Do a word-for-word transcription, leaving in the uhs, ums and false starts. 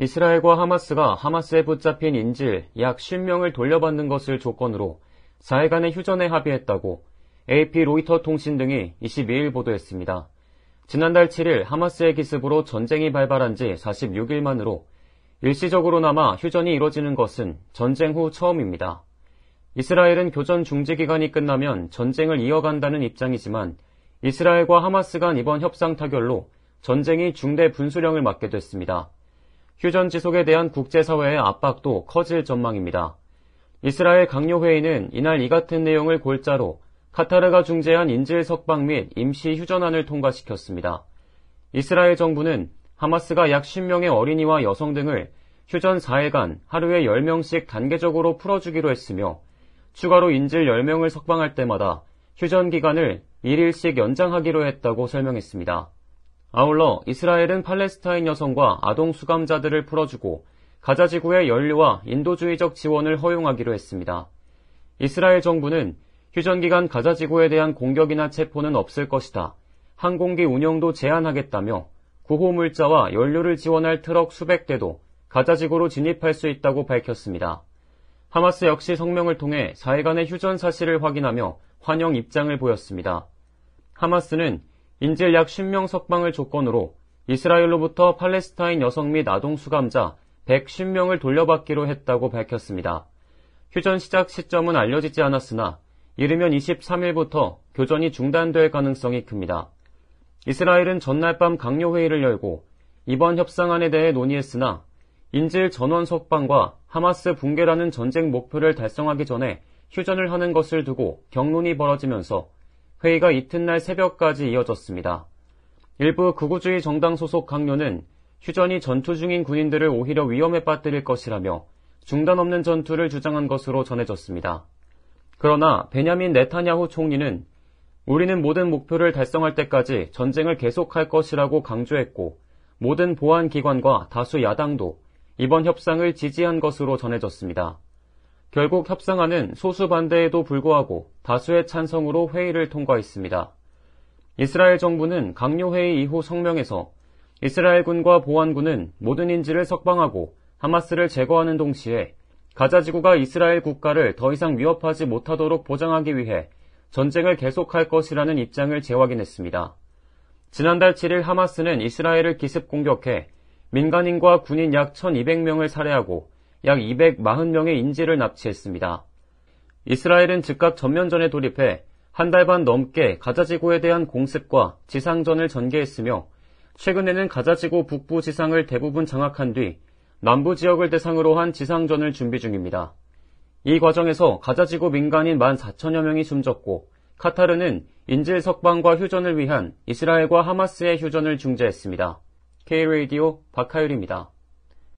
이스라엘과 하마스가 하마스에 붙잡힌 인질 약 쉰 명을 돌려받는 것을 조건으로 사흘간의 휴전에 합의했다고 에이피 로이터 통신 등이 이십이일 보도했습니다. 지난달 칠일 하마스의 기습으로 전쟁이 발발한 지 사십육일 만으로 일시적으로나마 휴전이 이뤄지는 것은 전쟁 후 처음입니다. 이스라엘은 교전 중지 기간이 끝나면 전쟁을 이어간다는 입장이지만 이스라엘과 하마스 간 이번 협상 타결로 전쟁이 중대 분수령을 맞게 됐습니다. 휴전 지속에 대한 국제사회의 압박도 커질 전망입니다. 이스라엘 강요회의는 이날 이 같은 내용을 골자로 카타르가 중재한 인질 석방 및 임시 휴전안을 통과시켰습니다. 이스라엘 정부는 하마스가 약 십 명의 어린이와 여성 등을 휴전 사흘간 하루에 열 명씩 단계적으로 풀어주기로 했으며 추가로 인질 열 명을 석방할 때마다 휴전 기간을 일일씩 연장하기로 했다고 설명했습니다. 아울러 이스라엘은 팔레스타인 여성과 아동 수감자들을 풀어주고 가자지구의 연료와 인도주의적 지원을 허용하기로 했습니다. 이스라엘 정부는 휴전 기간 가자지구에 대한 공격이나 체포는 없을 것이다. 항공기 운영도 제한하겠다며 구호물자와 연료를 지원할 트럭 수백 대도 가자지구로 진입할 수 있다고 밝혔습니다. 하마스 역시 성명을 통해 사흘간의 휴전 사실을 확인하며 환영 입장을 보였습니다. 하마스는 인질 약 십 명 석방을 조건으로 이스라엘로부터 팔레스타인 여성 및 아동 수감자 백십 명을 돌려받기로 했다고 밝혔습니다. 휴전 시작 시점은 알려지지 않았으나 이르면 이십삼일부터 교전이 중단될 가능성이 큽니다. 이스라엘은 전날 밤 강요회의를 열고 이번 협상안에 대해 논의했으나 인질 전원 석방과 하마스 붕괴라는 전쟁 목표를 달성하기 전에 휴전을 하는 것을 두고 격론이 벌어지면서 회의가 이튿날 새벽까지 이어졌습니다. 일부 극우주의 정당 소속 강요는 휴전이 전투 중인 군인들을 오히려 위험에 빠뜨릴 것이라며 중단 없는 전투를 주장한 것으로 전해졌습니다. 그러나 베냐민 네타냐후 총리는 우리는 모든 목표를 달성할 때까지 전쟁을 계속할 것이라고 강조했고 모든 보안기관과 다수 야당도 이번 협상을 지지한 것으로 전해졌습니다. 결국 협상안은 소수 반대에도 불구하고 다수의 찬성으로 회의를 통과했습니다. 이스라엘 정부는 강요회의 이후 성명에서 이스라엘군과 보안군은 모든 인질을 석방하고 하마스를 제거하는 동시에 가자지구가 이스라엘 국가를 더 이상 위협하지 못하도록 보장하기 위해 전쟁을 계속할 것이라는 입장을 재확인했습니다. 지난달 칠일 하마스는 이스라엘을 기습 공격해 민간인과 군인 약 천이백 명을 살해하고 약 이백사십 명의 인질을 납치했습니다. 이스라엘은 즉각 전면전에 돌입해 한 달 반 넘게 가자지구에 대한 공습과 지상전을 전개했으며 최근에는 가자지구 북부 지상을 대부분 장악한 뒤 남부 지역을 대상으로 한 지상전을 준비 중입니다. 이 과정에서 가자지구 민간인 만 사천여 명이 숨졌고 카타르는 인질 석방과 휴전을 위한 이스라엘과 하마스의 휴전을 중재했습니다. K 라디오 박하율입니다.